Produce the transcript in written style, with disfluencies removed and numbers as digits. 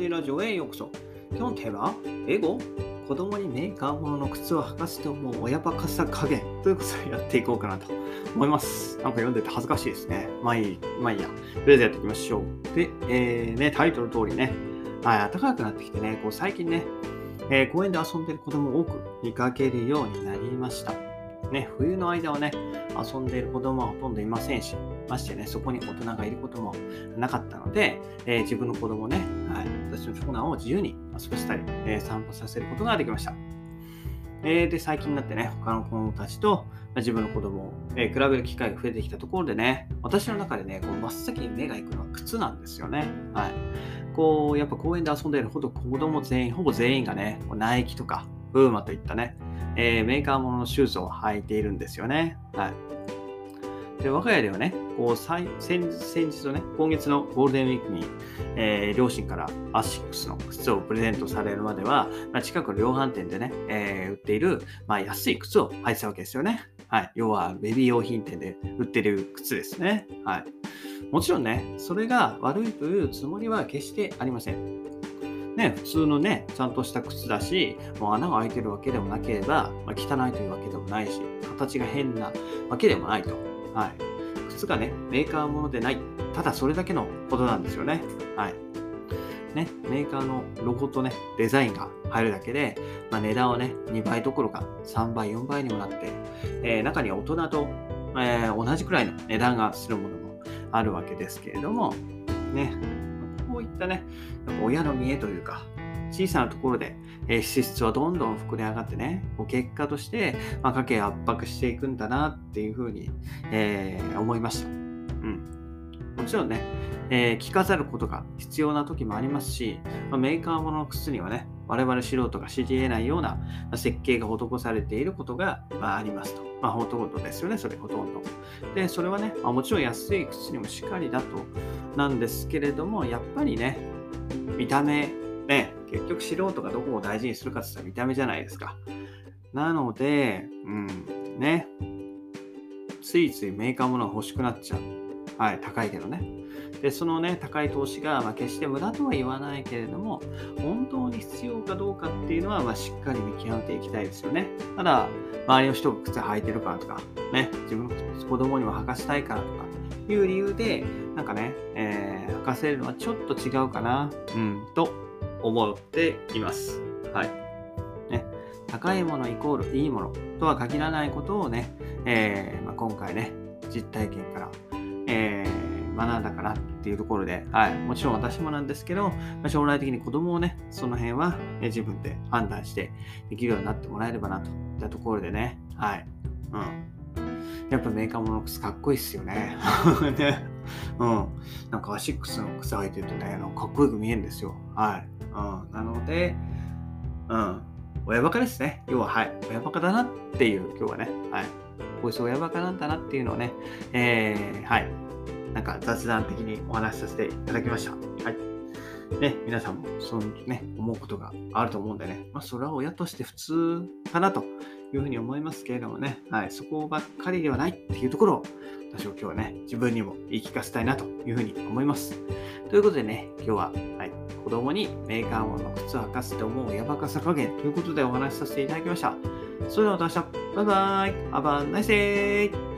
ジラジオへようこそ。今日のテーマは英語、子供にメーカーものの靴を履かせても親バカさ加減ということをやっていこうかなと思います。なんか読んでて恥ずかしいですね。まあいいや。とりあえずやっていきましょう。で、タイトル通りね、暖かくなってきてね、こう最近ね、公園で遊んでる子供を多く見かけるようになりました。ね、冬の間はね、遊んでいる子供はほとんどいませんし、ましてね、そこに大人がいることもなかったので、自分の子供ね、私の長男を自由に遊ばせたり、散歩させることができました。で、最近になってね、他の子供たちと自分の子供を、比べる機会が増えてきたところでね、私の中でね、こう真っ先に目が行くのは靴なんですよね。こうやっぱ公園で遊んでいるほど子供全員、ほぼ全員がね、ナイキとかプーマといったね、メーカーもののシューズを履いているんですよね。で、我が家ではね、こう先日のね、今月のゴールデンウィークに、両親からアシックスの靴をプレゼントされるまでは、近くの量販店でね、売っている、安い靴を履いてたわけですよね。要はベビー用品店で売ってる靴ですね。もちろんね、それが悪いというつもりは決してありません。普通のね、ちゃんとした靴だし、もう穴が開いてるわけでもなければ、汚いというわけでもないし、形が変なわけでもないと。靴がね、メーカーものでない。ただそれだけのことなんですよね。ね、メーカーのロゴとね、デザインが入るだけで、値段はね、2倍どころか3倍、4倍にもなって、中には大人と、同じくらいの値段がするものもあるわけですけれども、ね、こういったね、親の見栄というか、小さなところで支出はどんどん膨れ上がってね、結果として家計を圧迫していくんだなっていうふうに、思いました。もちろんね、着飾ることが必要な時もありますし、メーカーものの靴にはね、我々素人が知り得ないような設計が施されていることが、ありますと。ほとんどですよね、それほとんど。で、それはね、もちろん安い靴にもしっかりだとなんですけれども、やっぱりね、見た目ね、結局素人がどこを大事にするかって言ったら見た目じゃないですか。なので、ね、ついついメーカーものが欲しくなっちゃう。高いけどね。で、そのね、高い投資が、決して無駄とは言わないけれども、本当に必要かどうかっていうのは、しっかり見極めていきたいですよね。ただ、周りの人が靴履いてるからとか、ね、自分の子供にも履かしたいからとかいう理由で、なんかね、履かせるのはちょっと違うかな、と思っています。ね、高いものイコールいいものとは限らないことをね、今回ね、実体験から、学んだかなっていうところで、もちろん私もなんですけど、将来的に子供をね、その辺は、自分で判断してできるようになってもらえればなといったところでね、やっぱメーカーもの靴かっこいいっすよね。なんかアシックスの靴履いてるとね、かっこよく見えるんですよ。なので、親バカですね。要は、親バカだなっていう、今日はね、こいつ親バカなんだなっていうのをね、なんか雑談的にお話しさせていただきました。ね、皆さんもそうね、思うことがあると思うんでね、それは親として普通かなというふうに思いますけれどもね、そこばっかりではないっていうところを、私は今日はね、自分にも言い聞かせたいなというふうに思います。ということでね、今日は、子供にメーカーものの靴を履かせて思う親バカさ加減ということでお話しさせていただきました。それではまた明日、バイバイ、Have a nice day!